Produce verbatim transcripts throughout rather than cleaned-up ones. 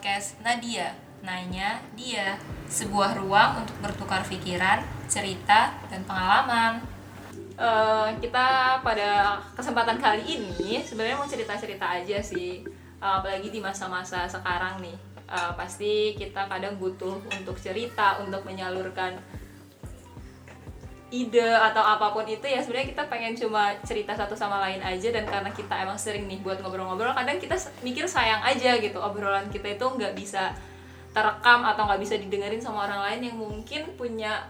podcast Nadia, Nanya Dia, sebuah ruang untuk bertukar pikiran, cerita, dan pengalaman. Uh, kita pada kesempatan kali ini sebenarnya mau cerita-cerita aja sih, uh, apalagi di masa-masa sekarang nih. Uh, pasti kita kadang butuh untuk cerita, untuk menyalurkan ide atau apapun itu. Ya sebenarnya kita pengen cuma cerita satu sama lain aja, dan karena kita emang sering nih buat ngobrol-ngobrol, kadang kita mikir sayang aja gitu obrolan kita itu nggak bisa terekam atau nggak bisa didengerin sama orang lain yang mungkin punya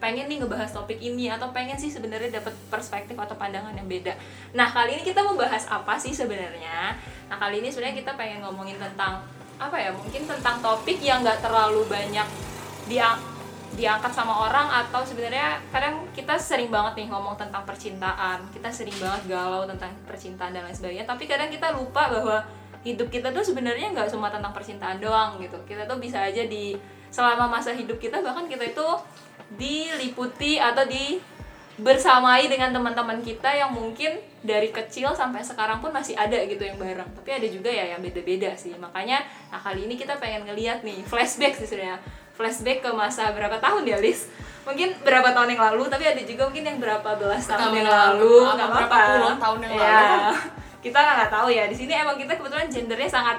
pengen nih ngebahas topik ini, atau pengen sih sebenarnya dapat perspektif atau pandangan yang beda. Nah kali ini kita mau bahas apa sih sebenarnya? Nah kali ini sebenarnya kita pengen ngomongin tentang apa ya, mungkin tentang topik yang nggak terlalu banyak dia diangkat sama orang, atau sebenarnya kadang kita sering banget nih ngomong tentang percintaan, kita sering banget galau tentang percintaan dan lain sebagainya, tapi kadang kita lupa bahwa hidup kita tuh sebenarnya nggak cuma tentang percintaan doang gitu. Kita tuh bisa aja di selama masa hidup kita, bahkan kita itu diliputi atau dibersamai dengan teman-teman kita yang mungkin dari kecil sampai sekarang pun masih ada gitu yang bareng, tapi ada juga ya yang beda-beda sih. Makanya nah kali ini kita pengen ngelihat nih flashback sih sebenarnya, flashback ke masa berapa tahun ya Lis? Mungkin berapa tahun yang lalu, tapi ada juga mungkin yang berapa belas tahun, tahun yang lalu, nggak apa-apa. Puluhan tahun yang ya, lalu. Kita nggak tahu ya. Di sini emang kita kebetulan gendernya sangat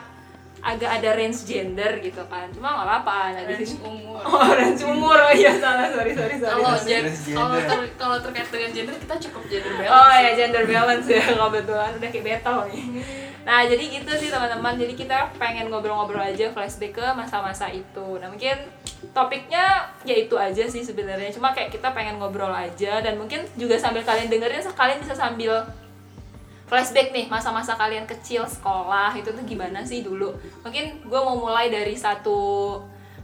agak ada range gender gitu kan. Cuma nggak apa-apa. Nah, range disini, umur. Oh, range umur. Oh iya salah, sorry sorry sorry. Kalau ter- kalau terkait dengan gender kita cukup gender balance. Oh ya gender balance ya kebetulan udah kayak battle nih. Nah jadi gitu sih teman-teman, jadi kita pengen ngobrol-ngobrol aja flashback ke masa-masa itu. Nah mungkin topiknya ya itu aja sih sebenarnya, cuma kayak kita pengen ngobrol aja, dan mungkin juga sambil kalian dengerin kalian bisa sambil flashback nih masa-masa kalian kecil sekolah itu tuh gimana sih dulu. Mungkin gue mau mulai dari satu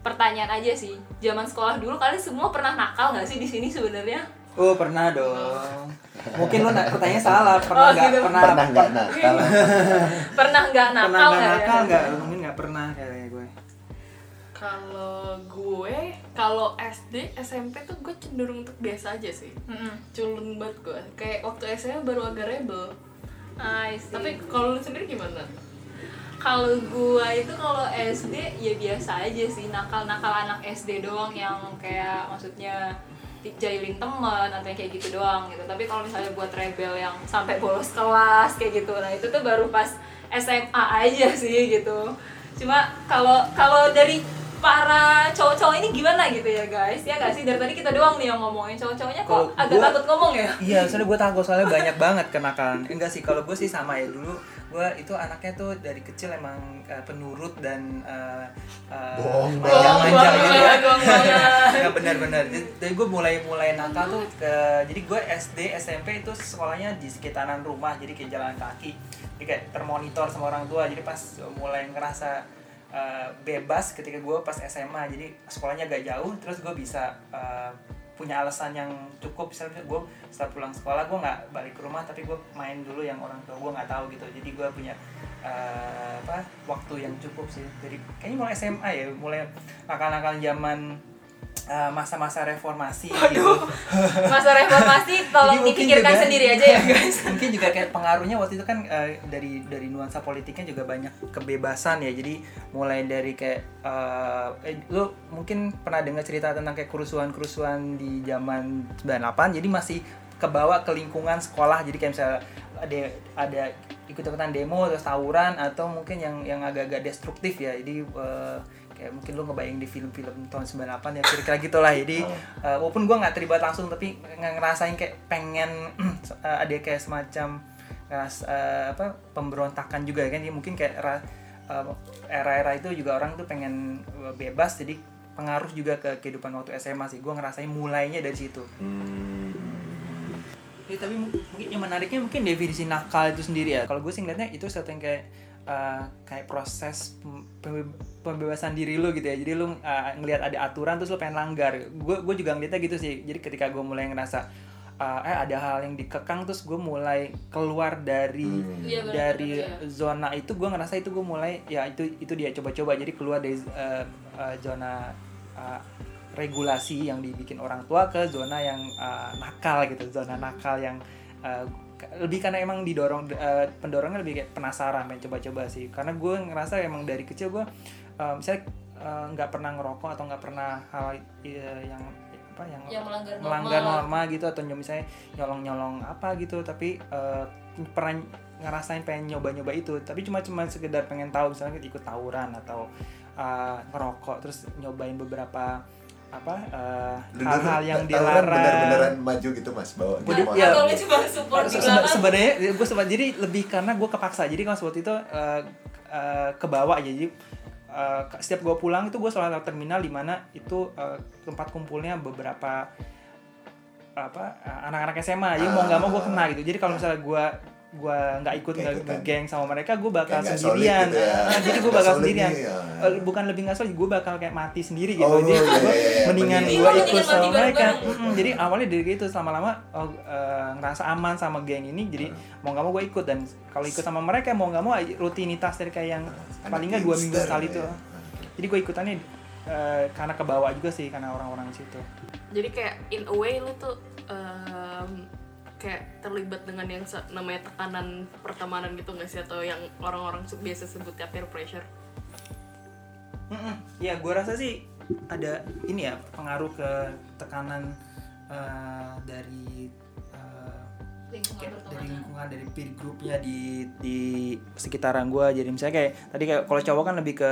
pertanyaan aja sih, zaman sekolah dulu kalian semua pernah nakal nggak sih di sini sebenarnya? Oh pernah dong. Mungkin lu nak pertanyaan salah, pernah nggak? Oh, gitu. Pernah nggak per- nakal? Pernah nggak nakal? Pernah nggak nakal nggak? Ya? Mungkin nggak pernah kayaknya gue. Kalau gue, kalau S D, S M P tuh gue cenderung untuk biasa aja sih. Mm-hmm. Culun banget gue. Kayak waktu S M P baru agak rebel. I see. Tapi kalau lu sendiri gimana? Kalau gue itu kalau S D ya biasa aja sih. Nakal-nakal anak S D doang yang kayak maksudnya jailin teman atau yang kayak gitu doang gitu. Tapi kalau misalnya buat rebel yang sampai bolos kelas kayak gitu, nah itu tuh baru pas S M A aja sih gitu. Cuma kalau kalau dari para cowok-cowok ini gimana gitu ya guys, ya nggak sih? Dari tadi kita doang nih yang ngomongin cowok-cowoknya kok kalo agak gua, takut ngomong ya? Iya soalnya gue takut, soalnya banyak banget kenakalan. Enggak sih, kalau gue sih sama ya, dulu gue itu anaknya tuh dari kecil emang uh, penurut dan uh, uh, bohong manja-manja gitu ya. Nggak benar-benar. Jadi gue mulai-mulai nakal tuh ke, jadi gue S D S M P itu sekolahnya di sekitaran rumah, jadi kayak jalan kaki, jadi kayak termonitor sama orang tua. Jadi pas mulai ngerasa Uh, bebas ketika gue pas S M A, jadi sekolahnya agak jauh, terus gue bisa uh, punya alasan yang cukup. Misalnya gue setelah pulang sekolah gue nggak balik ke rumah, tapi gue main dulu yang orang tua gue nggak tahu gitu. Jadi gue punya uh, apa waktu yang cukup sih. Jadi kayaknya mulai S M A ya, mulai nakal-nakal zaman Uh, masa-masa reformasi. Aduh, gitu. Masa reformasi tolong dipikirkan juga, sendiri aja ya guys. Mungkin juga kayak pengaruhnya waktu itu kan uh, dari dari nuansa politiknya juga banyak kebebasan ya. Jadi mulai dari kayak uh, eh, lu mungkin pernah dengar cerita tentang kayak kerusuhan-kerusuhan di zaman sembilan puluh delapan. Jadi masih kebawa ke lingkungan sekolah. Jadi kayak misalnya ada ada ikut-ikutan demo atau tawuran, atau mungkin yang yang agak-agak destruktif ya. Jadi uh, kayak mungkin lo ngebayang di film-film tahun sembilan puluh delapan ya kira-kira gitulah. Jadi oh. uh, walaupun gue nggak terlibat langsung, tapi ngerasain kayak pengen uh, ada kayak semacam ras uh, apa pemberontakan juga kan. Jadi mungkin kayak era, uh, era-era itu juga orang tuh pengen bebas, jadi pengaruh juga ke kehidupan waktu S M A sih. Gue ngerasain mulainya dari situ. Hmm. Ya, tapi mungkin yang menariknya mungkin definisi nakal itu sendiri ya. Kalau gue sih ngeliatnya itu sesuatu yang kayak Uh, kayak proses pembe- pembebasan diri lu gitu ya. Jadi lu uh, ngelihat ada aturan terus lu pengen langgar. Gue gue juga ngeliatnya gitu sih. Jadi ketika gue mulai ngerasa uh, eh ada hal yang dikekang, terus gue mulai keluar dari hmm. ya, bener, dari bener, zona ya. Itu gue ngerasa itu gue mulai ya itu itu dia coba-coba. Jadi keluar dari uh, uh, zona uh, regulasi yang dibikin orang tua ke zona yang uh, nakal gitu, zona nakal yang uh, lebih karena emang didorong uh, pendorongnya lebih kayak penasaran, pengen coba-coba sih. Karena gue ngerasa emang dari kecil gue uh, misalnya nggak uh, pernah ngerokok atau nggak pernah hal uh, yang apa yang, yang melanggar, melanggar norma. norma gitu, atau misalnya nyolong-nyolong apa gitu, tapi uh, pernah ngerasain pengen nyoba-nyoba itu, tapi cuma-cuma sekedar pengen tahu, misalnya ikut tawuran atau uh, ngerokok terus nyobain beberapa apa uh, hal-hal yang dilarang, benar-beneran maju gitu mas bawa gitu mas. Ya, ya, sebenarnya gue sempat jadi lebih karena gue kepaksa, jadi kalau waktu itu uh, uh, kebawa aja, jadi uh, setiap gue pulang itu gue selalu lewat terminal di mana itu uh, tempat kumpulnya beberapa apa uh, anak-anak S M A, jadi ah. mau nggak mau gue kena gitu. Jadi kalau misalnya gue gue nggak ikut nggak geng sama mereka, gue bakal kayak sendirian gitu ya. Nah, jadi gue bakal sendirian nih, ya. bukan lebih nggak solid, gue bakal kayak mati sendiri gitu. Oh, jadi yeah, yeah, yeah. mendingan gue ikut sama mereka. Mm-hmm. Jadi awalnya dari itu lama-lama oh, uh, ngerasa aman sama geng ini, jadi hmm. mau nggak mau gue ikut, dan kalau ikut sama mereka mau nggak mau rutinitas dari kayak yang hmm. paling nggak dua minggu sekali ya. tuh. Jadi gue ikutannya uh, karena kebawa juga sih, karena orang-orang situ. Jadi kayak in a way lu tuh um, kayak terlibat dengan yang namanya tekanan pertemanan gitu nggak sih, atau yang orang-orang biasa sebutnya peer pressure? Mm-mm. Ya, gue rasa sih ada ini ya, pengaruh ke tekanan uh, dari uh, lingkungan, dari lingkungan, dari peer groupnya di di sekitaran gue. Jadi misalnya kayak tadi kayak kalau cowok kan lebih ke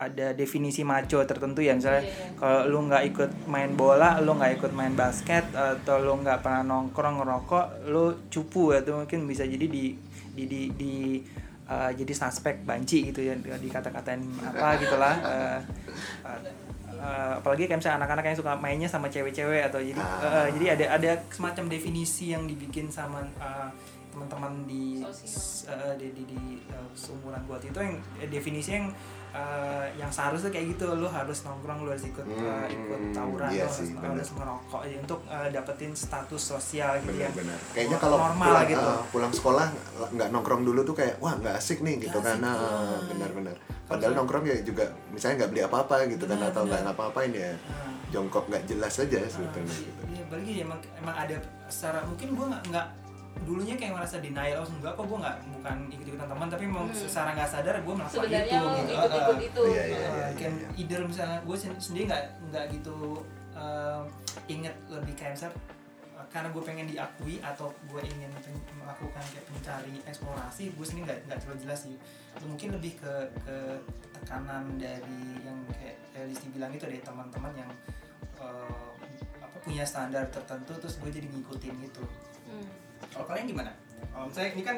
ada definisi maco tertentu ya, misalnya yeah. kalau lu nggak ikut main bola, lu nggak ikut main basket, atau lu nggak pernah nongkrong ngerokok, lu cupu, atau mungkin bisa jadi di di di, di uh, jadi suspek banci gitu ya, dikata-katain apa gitulah. Uh, uh, uh, apalagi kayak misalnya anak-anak yang suka mainnya sama cewek-cewek, atau jadi uh, jadi ada ada semacam definisi yang dibikin sama uh, teman-teman di uh, di di, di uh, seumuran gua itu, yang definisi yang Uh, yang seharusnya kayak gitu, lo harus nongkrong, lo harus ikut uh, ikut tawuran, iya lo sih, harus, harus ngerokok ya, untuk uh, dapetin status sosial gitu ya. Kayaknya kalau pulang, gitu. uh, pulang sekolah nggak nongkrong dulu tuh kayak wah nggak asik nih gitu, karena uh, benar-benar. Padahal nongkrong ya juga misalnya nggak beli apa-apa gitu kan, atau nggak ngapa-ngapain ya, uh, jongkok nggak jelas aja sebetulnya. Uh, gitu. Ya balik ya, emang emang ada secara mungkin gue nggak nggak dulunya kayak merasa denial, oh enggak kok gue nggak bukan ikut-ikutan teman, tapi mau hmm. secara nggak sadar gue melakukan itu gitu. Ikut-ikut uh, itu. Iya, iya, iya, kayak iya, iya. Either misalnya gue sendiri nggak nggak gitu uh, inget, lebih kayak misalnya karena gue pengen diakui atau gue ingin pen- melakukan kayak pencari eksplorasi, gue sendiri nggak nggak terlalu jelas sih. Mungkin lebih ke ke tekanan dari yang kayak Listi bilang itu, dari teman-teman yang uh, apa punya standar tertentu, terus gue jadi ngikutin gitu. Hmm. Kalau kalian gimana? Kalau misalnya ini kan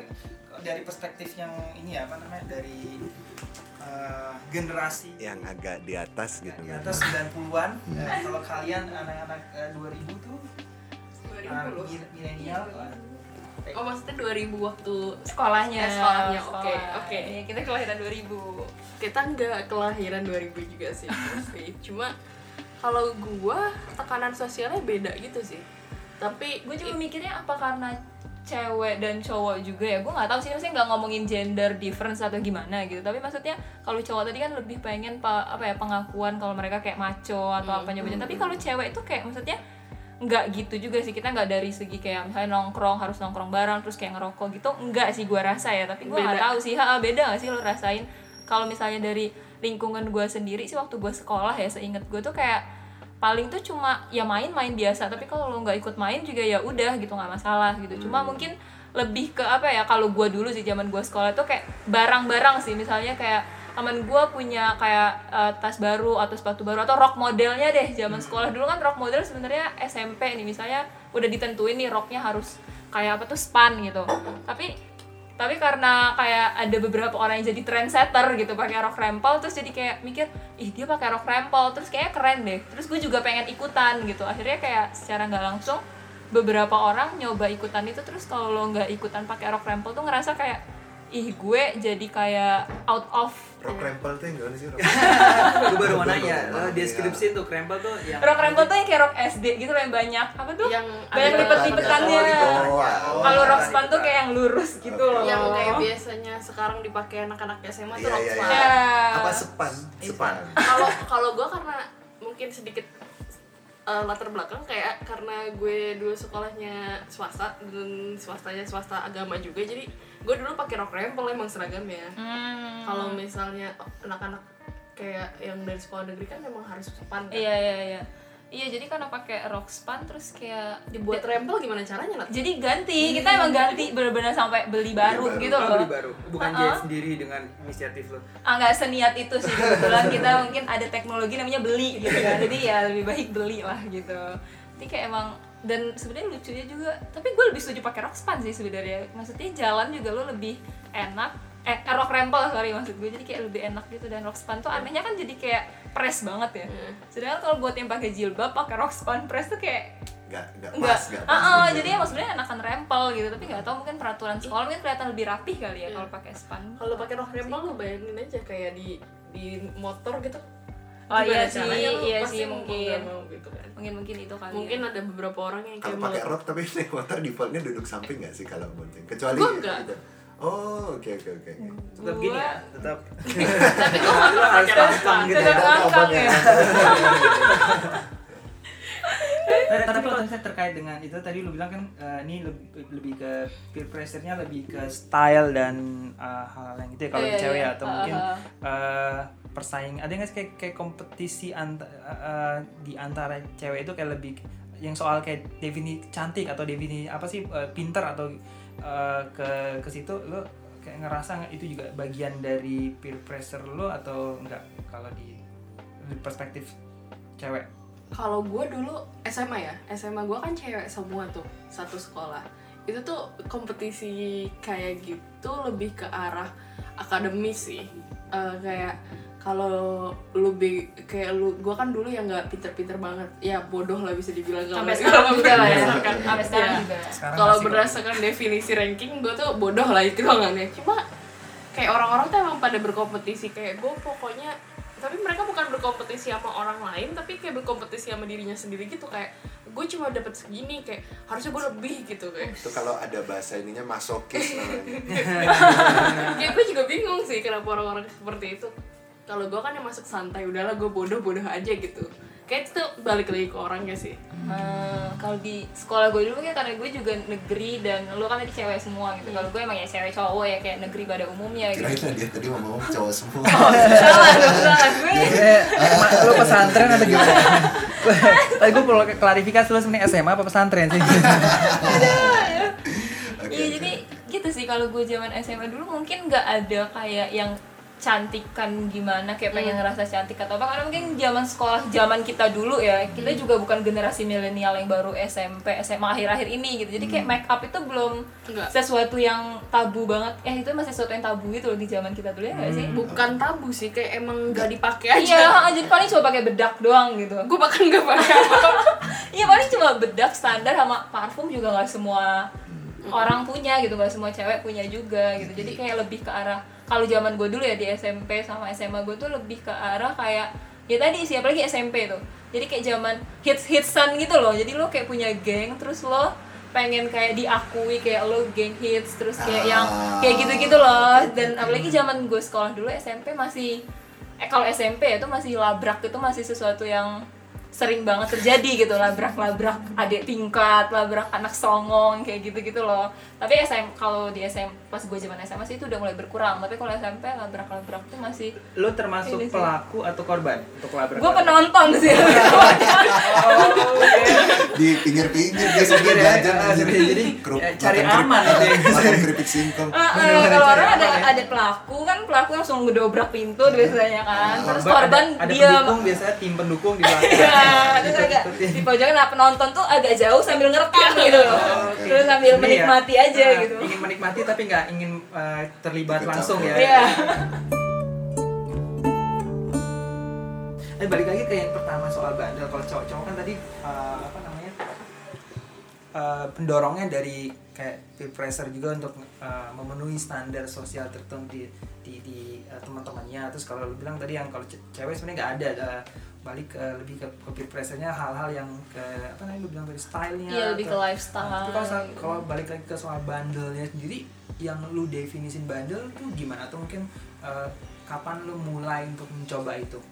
dari perspektif yang ini ya, apa namanya, dari uh, generasi yang agak di atas gitu, di atas sembilan puluhan-an. uh, Kalau kalian anak-anak uh, dua ribu tuh, dua ribu uh, milenial. Oh, maksudnya dua ribu waktu sekolahnya. Eh, sekolahnya. Oke, oke. Kita kelahiran dua ribu. Kita enggak kelahiran dua ribu juga sih. Cuma kalau gua tekanan sosialnya beda gitu sih. Tapi gue juga mikirnya apa karena cewek dan cowok juga ya, gue nggak tahu sih, maksudnya nggak ngomongin gender difference atau gimana gitu, tapi maksudnya kalau cowok tadi kan lebih pengen pa, apa ya pengakuan kalau mereka kayak maco atau hmm. apa nyebutnya, tapi kalau cewek itu kayak maksudnya nggak gitu juga sih, kita nggak dari segi kayak misalnya nongkrong harus nongkrong bareng terus kayak ngerokok gitu, nggak sih gue rasa ya, tapi gue nggak tahu sih, ha beda nggak sih lo rasain? Kalau misalnya dari lingkungan gue sendiri sih waktu gue sekolah ya, seinget gue tuh kayak paling tuh cuma ya main-main biasa, tapi kalau lo nggak ikut main juga ya udah gitu, nggak masalah gitu. Cuma hmm. mungkin lebih ke apa ya, kalau gue dulu sih zaman gue sekolah tuh kayak barang-barang sih, misalnya kayak teman gue punya kayak uh, tas baru atau sepatu baru atau rok modelnya deh. Zaman sekolah dulu kan rok model sebenarnya S M P nih, misalnya udah ditentuin nih roknya harus kayak apa tuh span gitu, tapi tapi karena kayak ada beberapa orang yang jadi trendsetter gitu pakai rok rempel, terus jadi kayak mikir ih dia pakai rok rempel terus kayaknya keren deh, terus gue juga pengen ikutan gitu, akhirnya kayak secara nggak langsung beberapa orang nyoba ikutan itu. Terus kalau lo nggak ikutan pakai rok rempel tuh ngerasa kayak ih gue jadi kayak out of rok rempel tuh yang gimana sih? Gue baru mau nanya, lo deskripsiin tuh rempel tuh yang rok rempel tuh yang kayak rok S D gitu loh, yang banyak apa tuh? Yang banyak lipet-lipetannya. Kalau rok span tuh kayak yang lurus gitu loh. Yang kayak biasanya sekarang dipakai anak-anak S M A tuh rok span. Apa span? Span. Kalau kalau gue karena mungkin sedikit Uh, latar belakang kayak karena gue dulu sekolahnya swasta dan swastanya swasta agama juga, jadi gue dulu pakai rok rempel emang seragamnya. Hmm. Kalau misalnya anak-anak kayak yang dari sekolah negeri kan memang harus span kan? Iya iya iya. Iya, jadi karena pakai rok span terus kayak dibuat da- rempel gimana caranya lah? Jadi ganti, kita emang ganti benar-benar sampai beli baru, beli baru gitu loh. Beli baru. Bukan uh-uh. jahit sendiri dengan inisiatif lo. Ah, enggak seniat itu sih. Kebetulan kita mungkin ada teknologi namanya beli gitu kan. Jadi ya lebih baik beli lah gitu. Jadi kayak emang, dan sebenarnya lucunya juga, tapi gue lebih setuju pakai rok span sih sebenarnya. Maksudnya jalan juga lo lebih enak. Eh, rok rempel sorry maksud gue, jadi kayak lebih enak gitu. Dan rok span tuh anehnya kan jadi kayak press banget ya. Hmm. Sedangkan kalau buat yang pakai jilbab pakai rok span press tuh kayak nggak nggak pas nggak pas. Uh-uh, jadi ya maksudnya enakan rempel gitu, tapi nggak tahu mungkin peraturan sekolah mungkin kelihatan lebih rapih kali ya. Hmm. Kalau pakai span, kalau pakai rok rempel lu bayangin aja kayak di di motor gitu. Oh iya sih, iya sih mungkin. Mau, mau gitu kan. Mungkin mungkin itu kali. Mungkin ya. Ada beberapa orang yang kalau pakai rok tapi naik motor defaultnya duduk samping nggak sih kalau bonceng kecuali gitu. Oh, oke oke oke. Tetap gini ya, tetap. Tapi kok malah pakai rok gitu. Tetap angkat ya. Tapi kalau saya terkait dengan itu tadi lu bilang kan uh, ini lebih, lebih ke peer pressure-nya lebih ke style dan uh, hal yang gitu ya kalau yeah, cewek yeah. atau uh-huh. mungkin uh, persaing. Ada enggak kayak kayak kompetisi anta, uh, di antara cewek itu kayak lebih yang soal kayak definisi cantik atau definisi apa sih uh, pinter atau Uh, ke ke situ lo kayak ngerasa itu juga bagian dari peer pressure lo atau enggak kalau di, di perspektif cewek? Kalau gue dulu S M A ya, S M A gue kan cewek semua tuh satu sekolah. Itu tuh kompetisi kayak gitu lebih ke arah akademis sih. Uh, kayak kalau lu be, kayak lu gue kan dulu yang nggak pinter-pinter banget ya, bodoh lah bisa dibilang sampai sekarang juga lah ya, sampai sekarang juga. Kalau berdasarkan definisi ranking gue tuh bodoh lah itu doangannya. Cuma kayak orang-orang tuh emang pada berkompetisi kayak gue pokoknya, tapi mereka bukan berkompetisi sama orang lain tapi kayak berkompetisi sama dirinya sendiri gitu. Kayak gue cuma dapat segini, kayak harusnya gue lebih gitu kayak. Itu kalau ada bahasa ininya masokis namanya. Kayak gue juga bingung sih kenapa orang-orang seperti itu. Kalau gue kan yang masuk santai, udahlah gue bodoh-bodoh aja gitu. Kayak itu balik lagi ke orangnya sih. Uh, kalau di sekolah gue dulu kan karena gue juga negeri dan lu kan tadi cewek semua gitu. Kalau gue emang ya cewek cowok ya kayak negeri pada umumnya gitu. Kirain dia tadi ngomong cowok semua. Oh, salah, salah gue. Lu pesantren atau gimana? Tadi gue perlu klarifikasi lu sebenarnya S M A apa pesantren sih? Iya, jadi gitu sih kalau gue zaman S M A dulu mungkin nggak ada kayak yang cantikan gimana kayak pengen hmm. ngerasa cantik atau apa, karena mungkin zaman sekolah zaman kita dulu ya kita hmm. juga bukan generasi milenial yang baru S M P S M A akhir-akhir ini gitu. Jadi kayak make up itu belum Enggak. sesuatu yang tabu banget ya, itu masih sesuatu yang tabu gitu loh di zaman kita dulu ya nggak hmm. sih? Bukan tabu sih, kayak emang nggak dipakai aja. Iya, jadi paling cuma pakai bedak doang gitu. Gue bahkan nggak pakai apa. Iya paling cuma bedak standar sama parfum juga nggak semua orang punya gitu, nggak semua cewek punya juga gitu. Jadi kayak lebih ke arah kalau zaman gue dulu ya di S M P sama S M A gue tuh lebih ke arah kayak ya tadi sih, apalagi S M P tuh jadi kayak zaman hits-hitsan gitu loh. Jadi lo kayak punya geng terus lo pengen kayak diakui kayak lo geng hits terus kayak yang kayak gitu-gitu loh. Dan apalagi zaman gue sekolah dulu S M P masih eh kalau S M P ya tuh masih labrak, itu masih sesuatu yang sering banget terjadi gitu, labrak-labrak adik tingkat, labrak anak songong kayak gitu-gitu loh. Tapi S M kalau di S M pas gue zaman S M A sih itu udah mulai berkurang. Tapi kalau S M P labrak-labrak tuh masih. Lu termasuk pelaku atau korban untuk labrak? Gue penonton sih. Di pinggir-pinggir biasa aja jadi cari aman gitu. Makan keripik singkong. Kalau orang ada ada pelaku kan, pelaku langsung ngedobrak pintu biasanya kan. Terus korban dia pendukung, biasanya tim pendukung di belakang. Nah, terus agak di pojoknya, nah penonton tuh agak jauh sambil ngerekam gitu loh. Okay. Terus sambil ini menikmati ya, aja nah, gitu. Ingin menikmati tapi nggak ingin uh, terlibat Kecap, langsung ya. Iya. Eh balik lagi ke yang pertama soal bandel. Kalau cowok-cowok kan tadi uh, apa namanya uh, pendorongnya dari kayak peer pressure juga untuk uh, memenuhi standar sosial tertentu di di, di uh, teman-temannya. Terus kalau lu bilang tadi yang kalau ce- cewek sebenarnya nggak ada. Uh, balik uh, lebih ke, ke peer pressure-nya hal-hal yang ke apa namanya lu bilang tadi style-nya. Iya, lebih ke lifestyle. Tapi kalau kalau balik lagi ke soal bandelnya sendiri, yang lu definisin bandel itu gimana atau mungkin uh, kapan lu mulai untuk mencoba itu?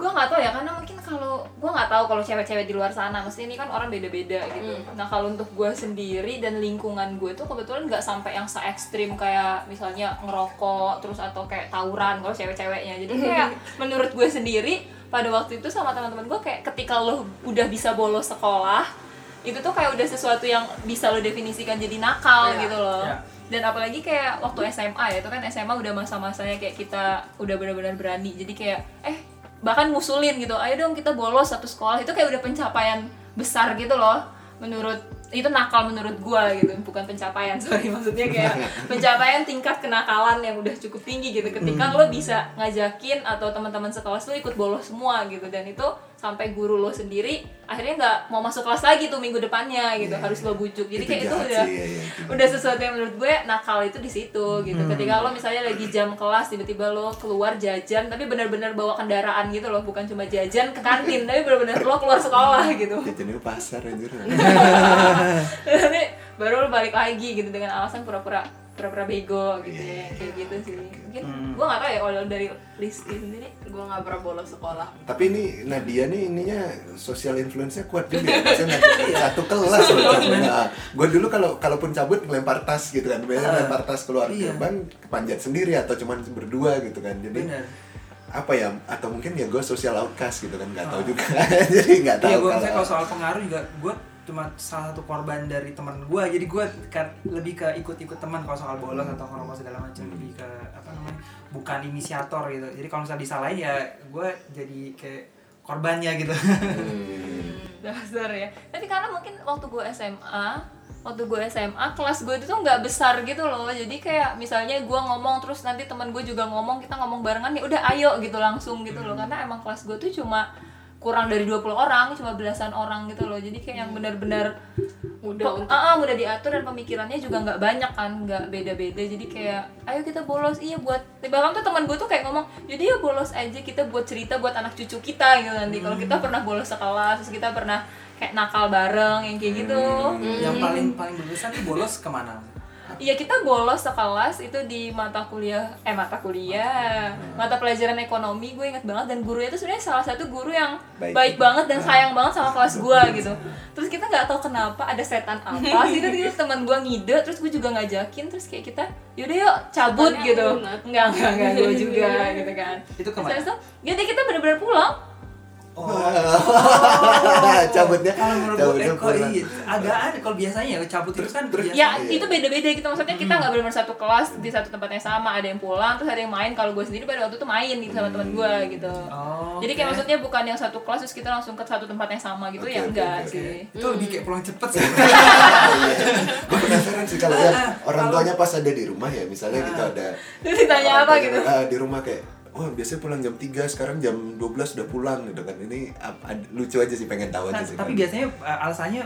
Gue nggak tahu ya, karena mungkin kalau gue nggak nggak tahu kalau cewek-cewek di luar sana, mesti ini kan orang beda-beda gitu. Mm. Nah kalau untuk gue sendiri dan lingkungan gue tuh kebetulan nggak sampai yang se ekstrim kayak misalnya ngerokok terus atau kayak tawuran kalau cewek-ceweknya. Jadi kayak menurut gue sendiri pada waktu itu sama teman-teman gue kayak ketika lo udah bisa bolos sekolah itu tuh kayak udah sesuatu yang bisa lo definisikan jadi nakal yeah. gitu loh. Yeah. Dan apalagi kayak waktu S M A ya, itu kan S M A udah masa-masanya kayak kita udah benar-benar berani. Jadi kayak eh bahkan ngusulin gitu, ayo dong kita bolos satu sekolah. Itu kayak udah pencapaian besar gitu loh. Menurut itu nakal menurut gua gitu, bukan pencapaian. Sorry, maksudnya kayak pencapaian tingkat kenakalan yang udah cukup tinggi gitu. Ketika lo bisa ngajakin atau teman-teman sekelas lo ikut bolos semua gitu, dan itu sampai guru lo sendiri akhirnya nggak mau masuk kelas lagi tuh minggu depannya gitu, yeah, harus lo bujuk. Jadi itu kayak itu udah sih, ya, ya, udah sesuatu yang menurut gue nakal itu di situ gitu. Hmm. Ketika lo misalnya lagi jam kelas tiba-tiba lo keluar jajan, tapi benar-benar bawa kendaraan gitu loh, bukan cuma jajan ke kantin, tapi benar-benar lo keluar sekolah gitu. Jajan itu pasar anjir. Nanti baru lo balik lagi gitu dengan alasan pura-pura pura-pura bego gitu yeah. ya, kayak gitu sih. Mungkin hmm. gue nggak tahu ya kalau dari Rizky sendiri, gue nggak pernah bolos sekolah. Tapi ini Nadia nih ininya sosial influence-nya kuat juga. Misalnya satu kelas loh. Nah, gue dulu kalau kalaupun cabut ngelempar tas gitu kan, biasanya ngelempar tas keluar gerbang, iya. panjat sendiri atau cuma berdua gitu kan. Jadi bener. apa ya, atau mungkin ya gue social outcast gitu kan, nggak tahu oh. juga. Jadi nggak tahu. Iya, gue misalnya kalau soal pengaruh juga gue cuma salah satu korban dari teman gue, jadi gue lebih ke ikut-ikut teman kalau soal bolos atau ngerokok segala macam, lebih ke apa namanya bukan inisiator gitu. Jadi kalau misalnya disalahin ya gue jadi kayak korbannya gitu. hmm. Dasar ya. Tapi karena mungkin waktu gue S M A, waktu gue S M A kelas gue itu tuh nggak besar gitu loh. Jadi kayak misalnya gue ngomong terus nanti teman gue juga ngomong, kita ngomong barengan ya udah ayo gitu langsung gitu hmm. loh. Karena emang kelas gue tuh cuma kurang dari dua puluh orang, cuma belasan orang gitu loh. Jadi kayak yang benar-benar mudah untuk uh, uh, mudah diatur, dan pemikirannya juga enggak banyak kan, enggak beda-beda. Jadi kayak ayo kita bolos, iya buat bahkan tuh teman gue tuh kayak ngomong, "Jadi ya bolos aja, kita buat cerita buat anak cucu kita gitu nanti hmm. kalau kita pernah bolos sekolah, terus kita pernah kayak nakal bareng yang kayak gitu." Hmm. Hmm. Yang paling paling bagusan nih bolos kemana? Iya, kita bolos sekelas itu di mata kuliah eh mata kuliah mata pelajaran ekonomi, gue inget banget, dan gurunya itu sebenarnya salah satu guru yang baik, baik banget dan sayang banget sama kelas gue gitu. Terus kita nggak tahu kenapa ada setan apa sih itu, teman gue ngide, terus gue juga ngajakin, terus kayak kita yaudah yuk cabut Setannya gitu nggak nggak nggak gue juga gitu kan. Itu kemana? Jadi kita benar-benar pulang. Oh, oh. cabutnya kalau menurut Eko agak-agak kalau biasanya cabut terus kan terus ya iya. Itu beda-beda gitu, maksudnya kita nggak hmm. benar-benar satu kelas di satu tempat yang sama, ada yang pulang terus ada yang main. Kalau gue sendiri pada waktu itu main gitu sama teman gue gitu. Oh, jadi kayak okay. maksudnya bukan yang satu kelas terus kita langsung ke satu tempat yang sama gitu, okay, ya okay, enggak okay. sih itu hmm. lebih kayak pulang cepet sih. Gue penasaran sih kalau ya, orang tuanya pas ada di rumah ya misalnya gitu, ada terus ditanya apa gitu di rumah kayak, wah biasanya pulang jam tiga, sekarang jam dua belas udah pulang gitu kan. Ini lucu aja sih, pengen tahu aja sih. Tapi biasanya alasannya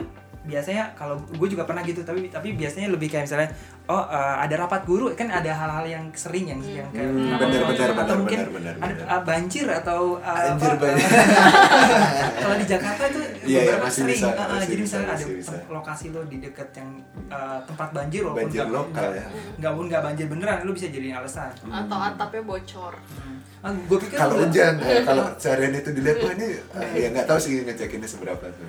biasanya kalau gue juga pernah gitu, tapi tapi biasanya lebih kayak misalnya oh uh, ada rapat guru kan, ada hal-hal yang sering yang yang kayak hmm, bener, bener, atau bener, mungkin bener, bener, bener. Ada, banjir atau uh, banjir apa, banjir. Kalau di Jakarta itu ya, ya, masih sering bisa, uh, masih jadi misalnya bisa, ada bisa. Lokasi lo di dekat yang uh, tempat banjir, walaupun banjir lokal ya nggak pun nggak banjir beneran, lo bisa jadiin alasan hmm. atau atapnya bocor. hmm. Ah, gue pikir kalau hujan eh, kalau seharian itu dilihat tuh ini uh, ya nggak tahu sih ngecekinnya seberapa tuh.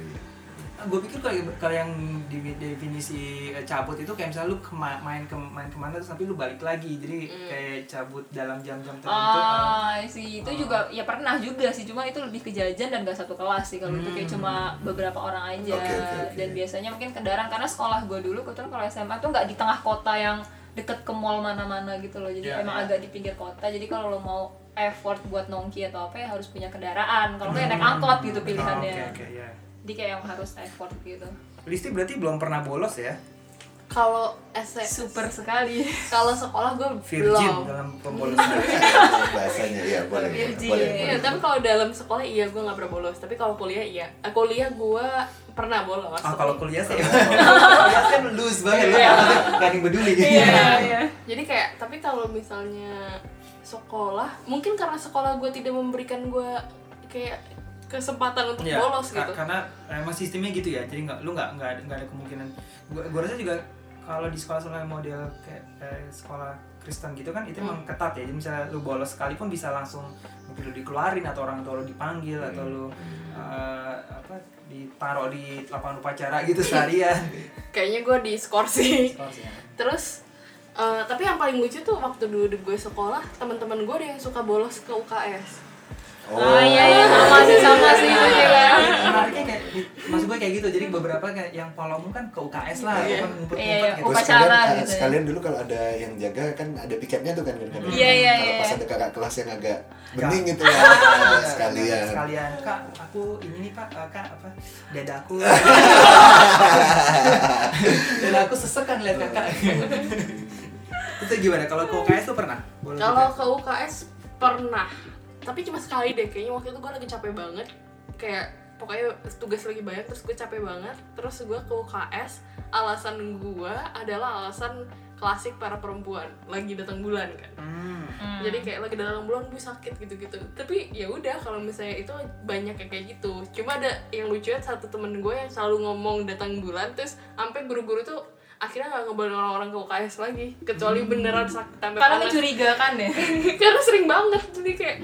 Gue pikir kalau yang di definisi cabut itu kayak misalnya lu kema- main, ke- main kemana terus tapi lu balik lagi, jadi mm. kayak cabut dalam jam-jam tertentu. Ah, sih itu oh. juga ya pernah juga sih, cuma itu lebih ke jajan dan gak satu kelas sih kalau mm. itu kayak cuma beberapa orang aja. Okay, okay, okay. Dan biasanya mungkin kendaraan, karena sekolah gue dulu kebetulan kalau S M A tuh nggak di tengah kota yang deket ke mall mana-mana gitu loh, jadi yeah, emang yeah. agak di pinggir kota. Jadi kalau lo mau effort buat nongki atau apa ya harus punya kendaraan, kalau nggak mm. naik angkot gitu pilihannya. Oh, okay, okay, yeah. Jadi kayak yang harus effort gitu. Listi berarti belum pernah bolos ya? Kalau S M A super sekali. Kalau sekolah gue virgin belum. Dalam pembolosan. Bahasanya ya boleh. Virgin. Boleh, boleh. Ya, tapi kalau dalam sekolah iya gue nggak pernah bolos. Tapi kalau kuliah iya. Kuliah gue pernah bolos. Ah kalau kuliah sih. Kuliah kan loose banget. Gak yang peduli gitu. Iya. Jadi kayak tapi kalau misalnya sekolah, mungkin karena sekolah gue tidak memberikan gue kayak kesempatan untuk ya, bolos gitu. Karena emang sistemnya gitu ya, jadi nggak, lu nggak nggak ada, ada kemungkinan. Gue gue rasa juga kalau di sekolah-sekolah model kayak eh, sekolah Kristen gitu kan, itu hmm. emang ketat ya. Jadi misalnya lu bolos sekalipun bisa langsung mungkin lu dikeluarin atau orang tua lu dipanggil hmm. atau lu uh, apa ditaruh di lapangan upacara gitu seharian. Kayaknya gue di skorsi. Skorsi ya. Terus uh, tapi yang paling lucu tuh waktu dulu gue sekolah, teman-teman gue ada yang suka bolos ke U K S. Oh, oh iya iya sama sih sama sih itu ya. Menariknya kayak maksud gue kayak gitu. Jadi beberapa kayak yang follow-mu kan ke U K S lah, yeah. Kan ngumpet-ngumpet yeah, gitu. Upacara gitu. Sekalian, sekalian dulu kalau ada yang jaga kan ada piketnya tuh kan kadang-kadang. Iya iya iya. Pas ada kakak kelas yang agak bening gitu ya. Sekalian. Sekalian. Kak, aku ini nih Pak, Kak apa? Dada aku. Dada aku sesek kan lihat kakak. Itu gimana kalau ke U K S tuh pernah? Kalau ke U K S pernah. Tapi cuma sekali deh, kayaknya waktu itu gue lagi capek banget. Kayak pokoknya tugas lagi banyak, terus gue capek banget. Terus gue ke U K S, alasan gue adalah alasan klasik para perempuan. Lagi datang bulan kan hmm. Jadi kayak lagi datang bulan gue sakit gitu-gitu. Tapi ya udah kalau misalnya itu banyak yang kayak gitu. Cuma ada yang lucunya satu temen gue yang selalu ngomong datang bulan. Terus sampai guru-guru tuh akhirnya gak ngebolehin orang-orang ke U K S lagi. Kecuali hmm. beneran sakit sampai karena mencurigakan ya. Karena sering banget, jadi kayak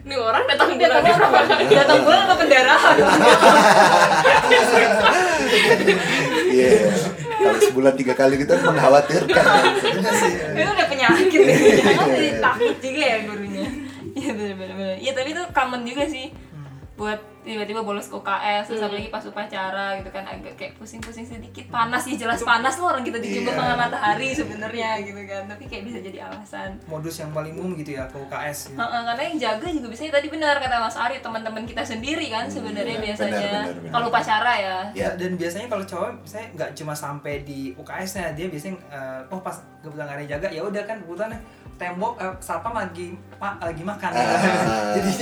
nih orang datang bulan apa? Datang bulan apa pendarahan? Iya, kalau sebulan tiga kali gitu mengkhawatirkan. Itu udah penyakit nih, jangan jadi takut juga ya gurunya. Iya benar-benar. Iya tapi itu common juga sih, buat tiba-tiba bolos ke U K S, terus apalagi pas upacara gitu kan agak kayak pusing-pusing sedikit, panas ya jelas panas loh orang kita dijemur tengah matahari sebenarnya gitu kan, tapi kayak bisa jadi alasan. Modus yang paling umum gitu ya ke U K S. Gitu. Heeh, karena yang jaga juga biasanya tadi benar kata Mas Ari, teman-teman kita sendiri kan sebenarnya hmm, biasanya kalau upacara ya. Ya dan biasanya kalau cowok biasanya nggak cuma sampai di U K S-nya, dia biasanya uh, oh pas kebetulan ada jaga ya udah kan kebetulan tembok eh, satpam lagi pak lagi makan ah, ya. Jadi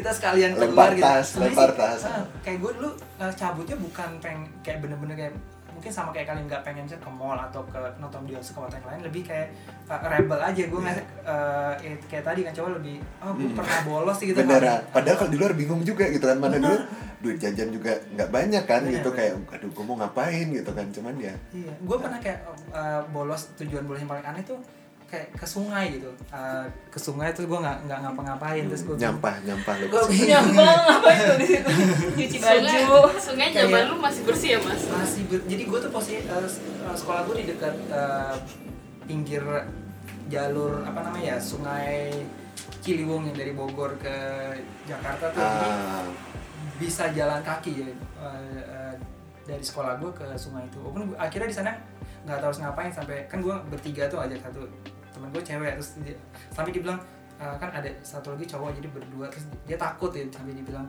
kita sekalian keluar gitu. Lempar tas. Nah, kayak gue dulu cabutnya bukan peng kayak bener-bener kayak mungkin sama kayak kalian nggak pengen ke mall atau ke nonton bioskop atau yang lain, lebih kayak uh, rebel aja gue yeah. ngasih uh, kayak tadi kan coba lebih oh gue mm. pernah bolos sih gitu. Beneran. Padahal kalau di luar bingung juga gitu kan mana dulu duit jajan juga nggak banyak kan yeah, gitu yeah. Kayak aduh gue mau ngapain gitu kan cuman ya. Iya. Gue pernah kayak uh, bolos tujuan bolos yang paling aneh tuh kayak ke sungai gitu, uh, ke sungai terus gue nggak nggak ngapa-ngapain terus gue nyampah nyampah lu nyampah ngapain tuh di situ cuci baju sungai nyampah lu masih bersih ya mas masih ber- jadi gue tuh posisi uh, sekolah gue di dekat uh, pinggir jalur apa namanya ya sungai Ciliwung yang dari Bogor ke Jakarta tuh uh. bisa jalan kaki ya uh, uh, dari sekolah gue ke sungai itu walaupun gua, akhirnya di sana nggak tahu harus ngapain sampai kan gue bertiga tuh ajak satu teman gue cewek terus dia, sampai dibilang uh, kan ada satu lagi cowok jadi berdua terus dia takut ya sampai dibilang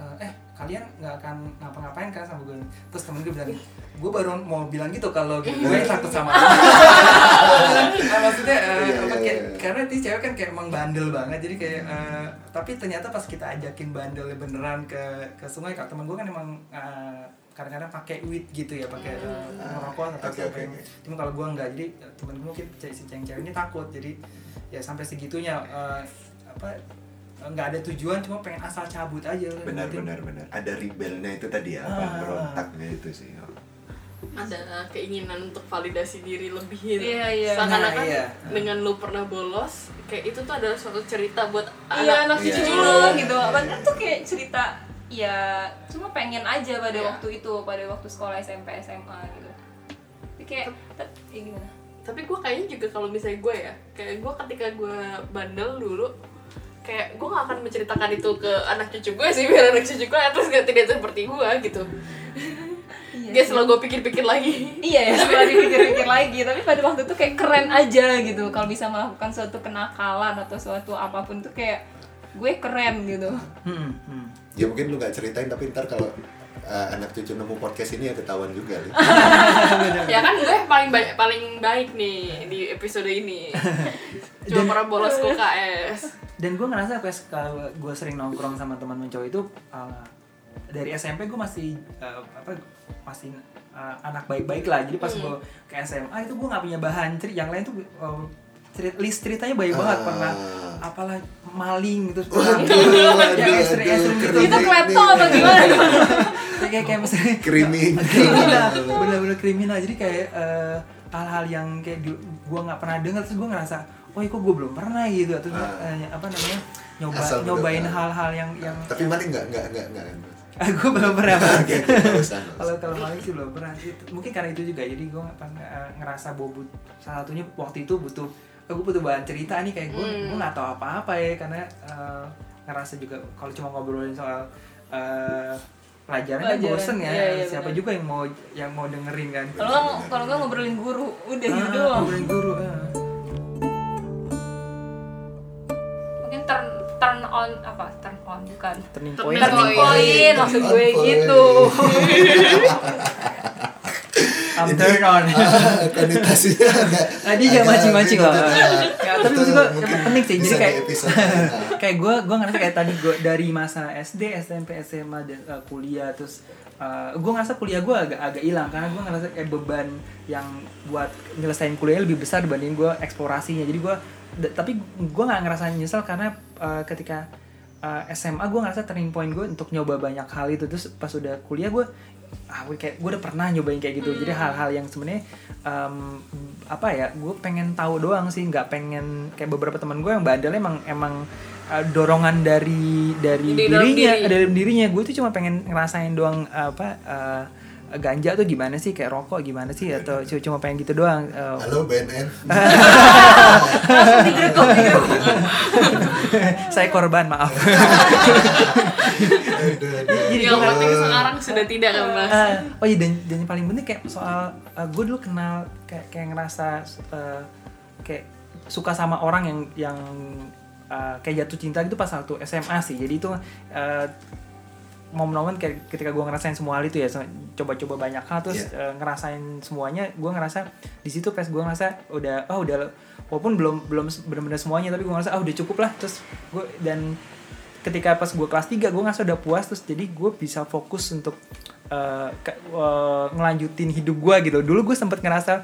uh, eh kalian nggak akan ngapa-ngapain kan sama gue terus temen gue bilang gue baru mau bilang gitu kalau gue takut sama nah, maksudnya uh, yeah, yeah, yeah. karena itu cewek kan kayak emang bandel banget jadi kayak uh, tapi ternyata pas kita ajakin bandelnya beneran ke ke sungai kak temen gue kan emang uh, kadang-kadang pakai wit gitu ya pakai merokok uh, atau okay, apa okay. Yang cuma kalau gue nggak jadi temen gue mungkin si cewek ini takut jadi ya sampai segitunya uh, apa nggak ada tujuan cuma pengen asal cabut aja benar-benar benar ada rebelnya itu tadi ya ah. Apa berontaknya itu sih ada keinginan untuk validasi diri lebih yeah, yeah. seakan-akan nah, yeah. dengan lu pernah bolos kayak itu tuh adalah suatu cerita buat yeah, anak cucu yeah. lu gitu yeah. Padahal tuh kayak cerita ya cuma pengen aja pada ya. Waktu itu pada waktu sekolah S M P S M A gitu tapi kayak tapi, ya gimana tapi gue kayaknya juga kalau misalnya gue ya kayak gue ketika gue bandel dulu kayak gue nggak akan menceritakan itu ke anak cucu gue sih biar anak cucu gue terus gak tidak seperti gue gitu iya, guys selalu gue pikir-pikir lagi iya ya selalu dipikir-pikir lagi tapi pada waktu itu kayak keren aja gitu kalau bisa melakukan suatu kenakalan atau suatu apapun tuh kayak gue keren gitu hmm, hmm. Ya mungkin lu gak ceritain tapi ntar kalau uh, anak cucu nemu podcast ini ya ketahuan juga nih. Ya kan gue paling baik, paling baik nih di episode ini. Cuma dan, pernah bolos ke U K S. Dan gue ngerasa kalau gue sering nongkrong sama teman-teman cowok itu uh, dari S M P gue masih uh, apa masih uh, anak baik-baik lah. Jadi pas hmm. gue ke S M A itu gue nggak punya bahan cerita. Yang lain tuh uh, cerita list ceritanya banyak banget ah. Pernah apalah maling terus ekstrim-ekstrim gitu itu klepto atau gimana kayak kayak misalnya kriminal bener-bener kriminal jadi kayak uh, hal-hal yang kayak gue nggak pernah dengar terus gue ngerasa oh kok gue belum pernah gitu atau uh, apa namanya nyoba nyobain hal-hal yang yang tapi maling nggak nggak nggak nggak Gue belum pernah. Oke, kalau kalau maling sih belum pernah sih. Mungkin karena itu juga jadi gue ngerasa bobot. Salah satunya waktu itu butuh, gue butuh bahan cerita nih, kayak gue hmm. gue nggak tahu apa-apa ya, karena uh, ngerasa juga kalau cuma ngobrolin soal uh, pelajaran kan bosen ya, iya, iya, siapa bener. Juga yang mau yang mau dengerin kan. Kalau kalau gue ngobrolin guru udah ah, gitu doang. Ngobrolin guru. Ah. Mungkin turn turn on apa turn on bukan turning point, turning point maksud gue gitu. I'm turned on. Konotasinya agak. Tadi jangan mancing-mancing lah. Tapi maksud gue penting sih. Jadi kayak kayak gue gue ngerasa kayak tadi gue dari masa S D, S M P, S M A dan uh, kuliah, terus uh, gue ngerasa kuliah gue agak agak hilang karena gue ngerasa kayak beban yang buat nyelesain kuliah lebih besar dibanding gue eksplorasinya. Jadi gue d- tapi gue nggak ngerasa nyesel karena uh, ketika uh, S M A gue ngerasa turning point gue untuk nyoba banyak hal itu, terus pas udah kuliah gue ah gue kayak gue udah pernah nyobain kayak gitu. hmm. Jadi hal-hal yang sebenarnya um, apa ya, gue pengen tahu doang sih, nggak pengen kayak beberapa teman gue yang bandel emang emang uh, dorongan dari dari Di dirinya diri. dari dirinya gue tuh cuma pengen ngerasain doang apa uh, ganja tuh gimana sih, kayak rokok gimana sih, atau cuma pengen gitu doang. Uh, halo B N N. Langsung digrekok. Saya korban, maaf. Jadi yang penting sekarang sudah tidak kan Mas. Uh, oh iya, dan, dan yang paling penting kayak soal uh, gue dulu kenal kayak, kayak ngerasa uh, kayak suka sama orang yang yang uh, kayak jatuh cinta gitu pas waktu S M A sih. Jadi itu uh, momen-momen kayak ketika gue ngerasain semua hal itu ya, coba-coba banyak hal terus yeah. uh, ngerasain semuanya. Gue ngerasa di situ pas gue ngerasa udah oh udah walaupun belum belum benar-benar semuanya, tapi gue ngerasa ah oh, udah cukup lah. Terus gue dan ketika pas gue kelas tiga gue ngerasa udah puas, terus jadi gue bisa fokus untuk Uh, ke, uh, ngelanjutin hidup gue gitu. Dulu gue sempet ngerasa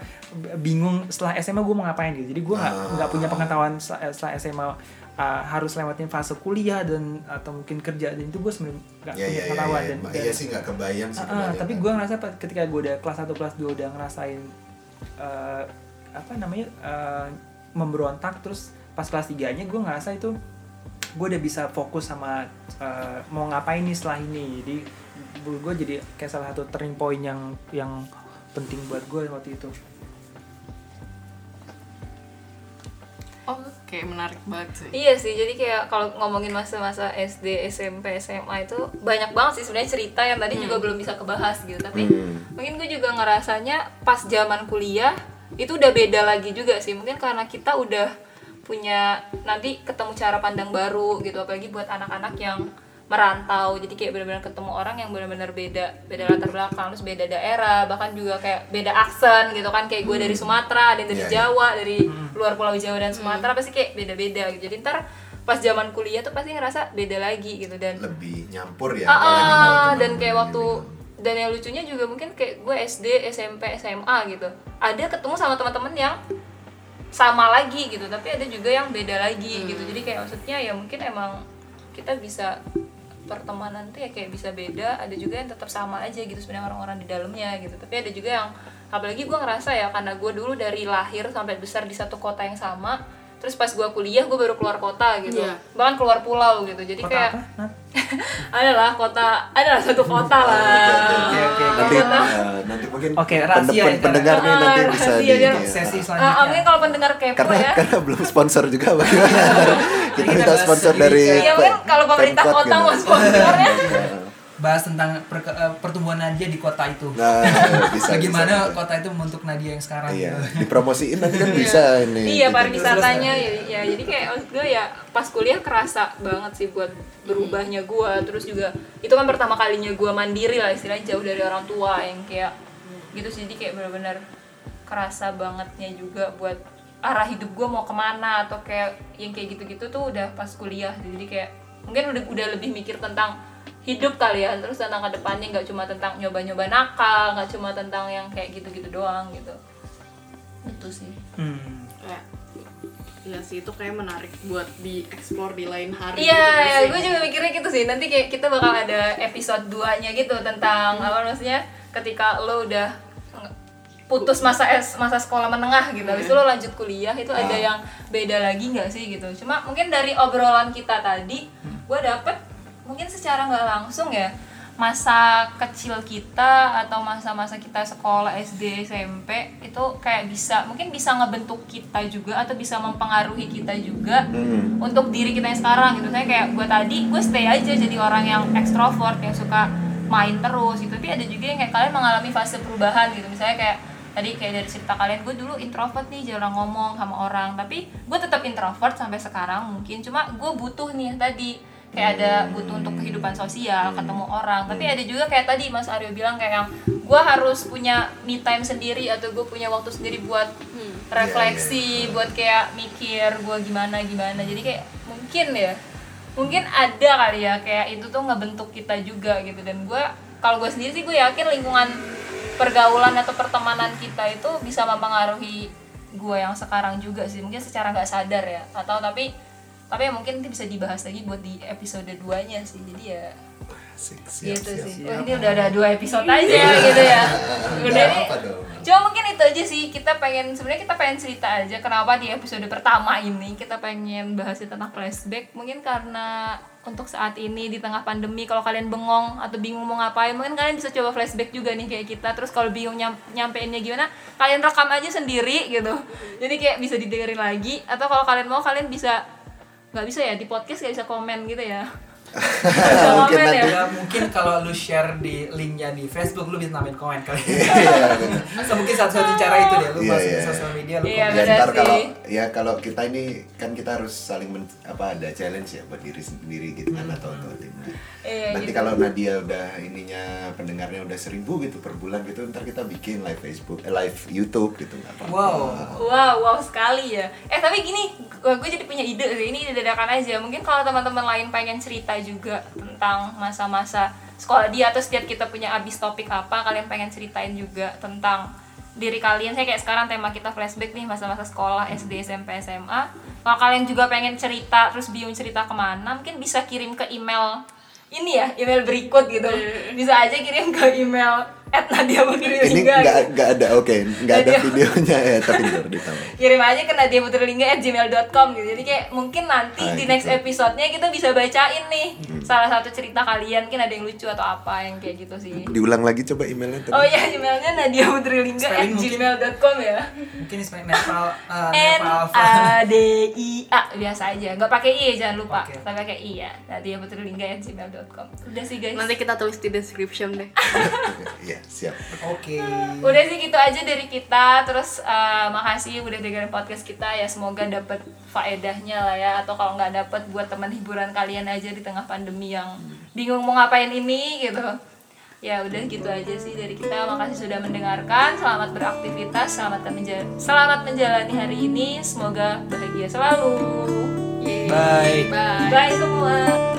bingung setelah S M A gue mau ngapain gitu. Jadi gue nggak ah. nggak punya pengetahuan setelah S M A uh, harus lewatin fase kuliah dan atau mungkin kerja, dan itu gue sebenarnya nggak ya, punya ya, pengetahuan ya, ya. dan iya sih nggak kebayang sih. Uh, tapi gue ngerasa ketika gue udah kelas satu kelas dua udah ngerasain uh, apa namanya uh, memberontak, terus pas kelas tiga nya gue ngerasa itu gue udah bisa fokus sama uh, mau ngapain nih setelah ini. Jadi gue jadi kayak salah satu turning point yang yang penting buat gue waktu itu. Oke, menarik banget sih. Iya sih, jadi kayak kalau ngomongin masa-masa S D, S M P, S M A itu banyak banget sih sebenarnya cerita yang tadi hmm. juga belum bisa kebahas gitu. Tapi hmm. mungkin gue juga ngerasanya pas zaman kuliah itu udah beda lagi juga sih. Mungkin karena kita udah punya nanti ketemu cara pandang baru gitu, apalagi buat anak-anak yang merantau. Jadi kayak benar-benar ketemu orang yang benar-benar beda, beda latar belakang, terus beda daerah, bahkan juga kayak beda aksen gitu kan. Kayak gue dari Sumatera, ada yang dari Jawa, dari luar Pulau Jawa dan Sumatera, pasti kayak beda-beda gitu. Jadi ntar pas zaman kuliah tuh pasti ngerasa beda lagi gitu, dan lebih nyampur ya. Ah, dan kayak waktu dan yang lucunya juga mungkin kayak gue S D, S M P, S M A gitu. Ada ketemu sama teman-teman yang sama lagi gitu, tapi ada juga yang beda lagi gitu. Jadi kayak maksudnya ya mungkin emang kita bisa pertemanan tuh ya kayak bisa beda, ada juga yang tetap sama aja gitu sebenarnya orang-orang di dalamnya gitu, tapi ada juga yang apalagi gue ngerasa ya karena gue dulu dari lahir sampai besar di satu kota yang sama, terus pas gue kuliah gue baru keluar kota gitu, yeah. bahkan keluar pulau gitu, jadi kota kayak adalah kota adalah satu kota lah. Okay, okay, okay. Nanti, kota. Uh, nanti mungkin okay, rahasia, pen- ya, pendengar nih nanti rahasia, bisa di ya. Sesi selanjutnya. Uh, mungkin kalau pendengar kepo karena, ya karena belum sponsor juga bagaimana kita minta sponsor dari ya mungkin kalau pemerintah kota mau sponsornya bahas tentang per, uh, pertumbuhan Nadia di kota itu. Nah, bisa, bagaimana bisa, kota itu membentuk Nadia yang sekarang. Iya, gitu. Dipromosiin nanti kan bisa ini. Iya, pariwisatanya ya, ya. Jadi kayak maksud gue ya pas kuliah kerasa banget sih buat berubahnya gue. Terus juga itu kan pertama kalinya gue mandiri lah istilahnya, jauh dari orang tua yang kayak gitu sih. Jadi kayak benar-benar kerasa bangetnya juga buat arah hidup gue mau kemana atau kayak yang kayak gitu-gitu tuh udah pas kuliah. Jadi kayak mungkin udah udah lebih mikir tentang hidup kali ya, terus tentang kedepannya, nggak cuma tentang nyoba-nyoba nakal, nggak cuma tentang yang kayak gitu-gitu doang gitu. Itu sih hmm. kayak iya sih, itu kayak menarik buat dieksplor di lain hari. Iya, gitu, gue juga mikirnya gitu sih, nanti kayak kita bakal ada episode duanya gitu tentang hmm. apa maksudnya ketika lo udah putus masa es, masa sekolah menengah gitu, habis hmm. itu lo lanjut kuliah itu ah. ada yang beda lagi nggak sih gitu. Cuma mungkin dari obrolan kita tadi hmm. gue dapet mungkin secara nggak langsung ya masa kecil kita atau masa-masa kita sekolah S D, S M P itu kayak bisa, mungkin bisa ngebentuk kita juga atau bisa mempengaruhi kita juga mm-hmm. untuk diri kita yang sekarang gitu. Saya kayak gue tadi, gue stay aja jadi orang yang ekstrovert, yang suka main terus gitu. Tapi ada juga yang kayak kalian mengalami fase perubahan gitu. Misalnya kayak tadi kayak dari cerita kalian, gue dulu introvert nih, jarang ngomong sama orang, tapi gue tetap introvert sampai sekarang mungkin, cuma gue butuh nih tadi kayak ada butuh untuk kehidupan sosial, ketemu orang. Tapi ada juga kayak tadi Mas Aryo bilang kayak yang gue harus punya me time sendiri atau gue punya waktu sendiri buat hmm, refleksi, yeah, yeah. buat kayak mikir gue gimana gimana. Jadi kayak mungkin ya, mungkin ada kali ya kayak itu tuh ngebentuk kita juga gitu. Dan gue, kalau gue sendiri sih gue yakin lingkungan pergaulan atau pertemanan kita itu bisa mempengaruhi gue yang sekarang juga sih, mungkin secara nggak sadar ya, atau tapi tapi mungkin itu bisa dibahas lagi buat di episode dua nya sih. Jadi ya siap, siap, gitu siap, sih siap. Oh, ini udah ada dua episode aja gitu ya udah nih, cuma mungkin itu aja sih kita pengen, sebenarnya kita pengen cerita aja kenapa di episode pertama ini kita pengen bahas tentang flashback. Mungkin karena untuk saat ini di tengah pandemi, kalau kalian bengong atau bingung mau ngapain, mungkin kalian bisa coba flashback juga nih kayak kita. Terus kalau bingung nyam, nyampeinnya gimana, kalian rekam aja sendiri gitu, jadi kayak bisa didengerin lagi. Atau kalau kalian mau, kalian bisa, nggak bisa ya di podcast nggak bisa komen gitu ya. Mungkin nanti ya, mungkin kalau lu share di linknya di Facebook, lu bisa nambahin komen kali. Iya, so, mungkin satu-satu cara itu deh, lu yeah, masukin yeah. sosial media lu. Iya, yeah, ntar kalau ya kalau kita ini kan kita harus saling men, apa ada challenge ya buat diri sendiri gitu kan, hmm. atau atau timnya. Yeah, nanti gitu. Kalau Nadia udah ininya pendengarnya udah seribu gitu per bulan gitu, ntar kita bikin live Facebook, eh, live YouTube gitu apa. Wow. Wow, wow sekali ya. Eh tapi gini, gue jadi punya ide sih. Ini ide dadakan aja. Mungkin kalau teman-teman lain pengen cerita juga tentang masa-masa sekolah dia, atau setiap kita punya abis topik apa, kalian pengen ceritain juga tentang diri kalian. Saya kayak sekarang tema kita flashback nih, masa-masa sekolah S D, S M P, S M A. Kalau kalian juga pengen cerita terus bingung cerita kemana, mungkin bisa kirim ke email ini ya, email berikut gitu. Bisa aja kirim ke email at nadiaputrilingga. Ini nggak ada, oke, okay, nggak ada videonya ya, tapi ntar ditambah. Kirim aja ke nadiaputrilingga at gmail dot com gitu. Jadi kayak mungkin nanti ah, di gitu. Next episode-nya kita bisa bacain nih hmm. salah satu cerita kalian, mungkin ada yang lucu atau apa yang kayak gitu sih. Diulang lagi coba emailnya. Tadi. Oh iya, emailnya nadiaputrilingga at gmail dot com ya. Mungkin spelling Nepal, uh, Nepal A D I A biasa aja, nggak pakai i, jangan lupa. Okay. Tapi pakai i ya. nadiaputrilingga at gmail dot com. Udah sih guys. Nanti kita tulis di description deh. Iya. Siap. Oke. Okay. Udah sih gitu aja dari kita. Terus uh, makasih udah dengerin podcast kita ya. Semoga dapat faedahnya lah ya. Atau kalau nggak dapat, buat teman hiburan kalian aja di tengah pandemi yang bingung mau ngapain ini gitu. Ya udah gitu aja sih dari kita. Makasih sudah mendengarkan. Selamat beraktivitas. Selamat menja- selamat menjalani hari ini. Semoga bahagia selalu. Yeay. Bye. Bye. Bye semua.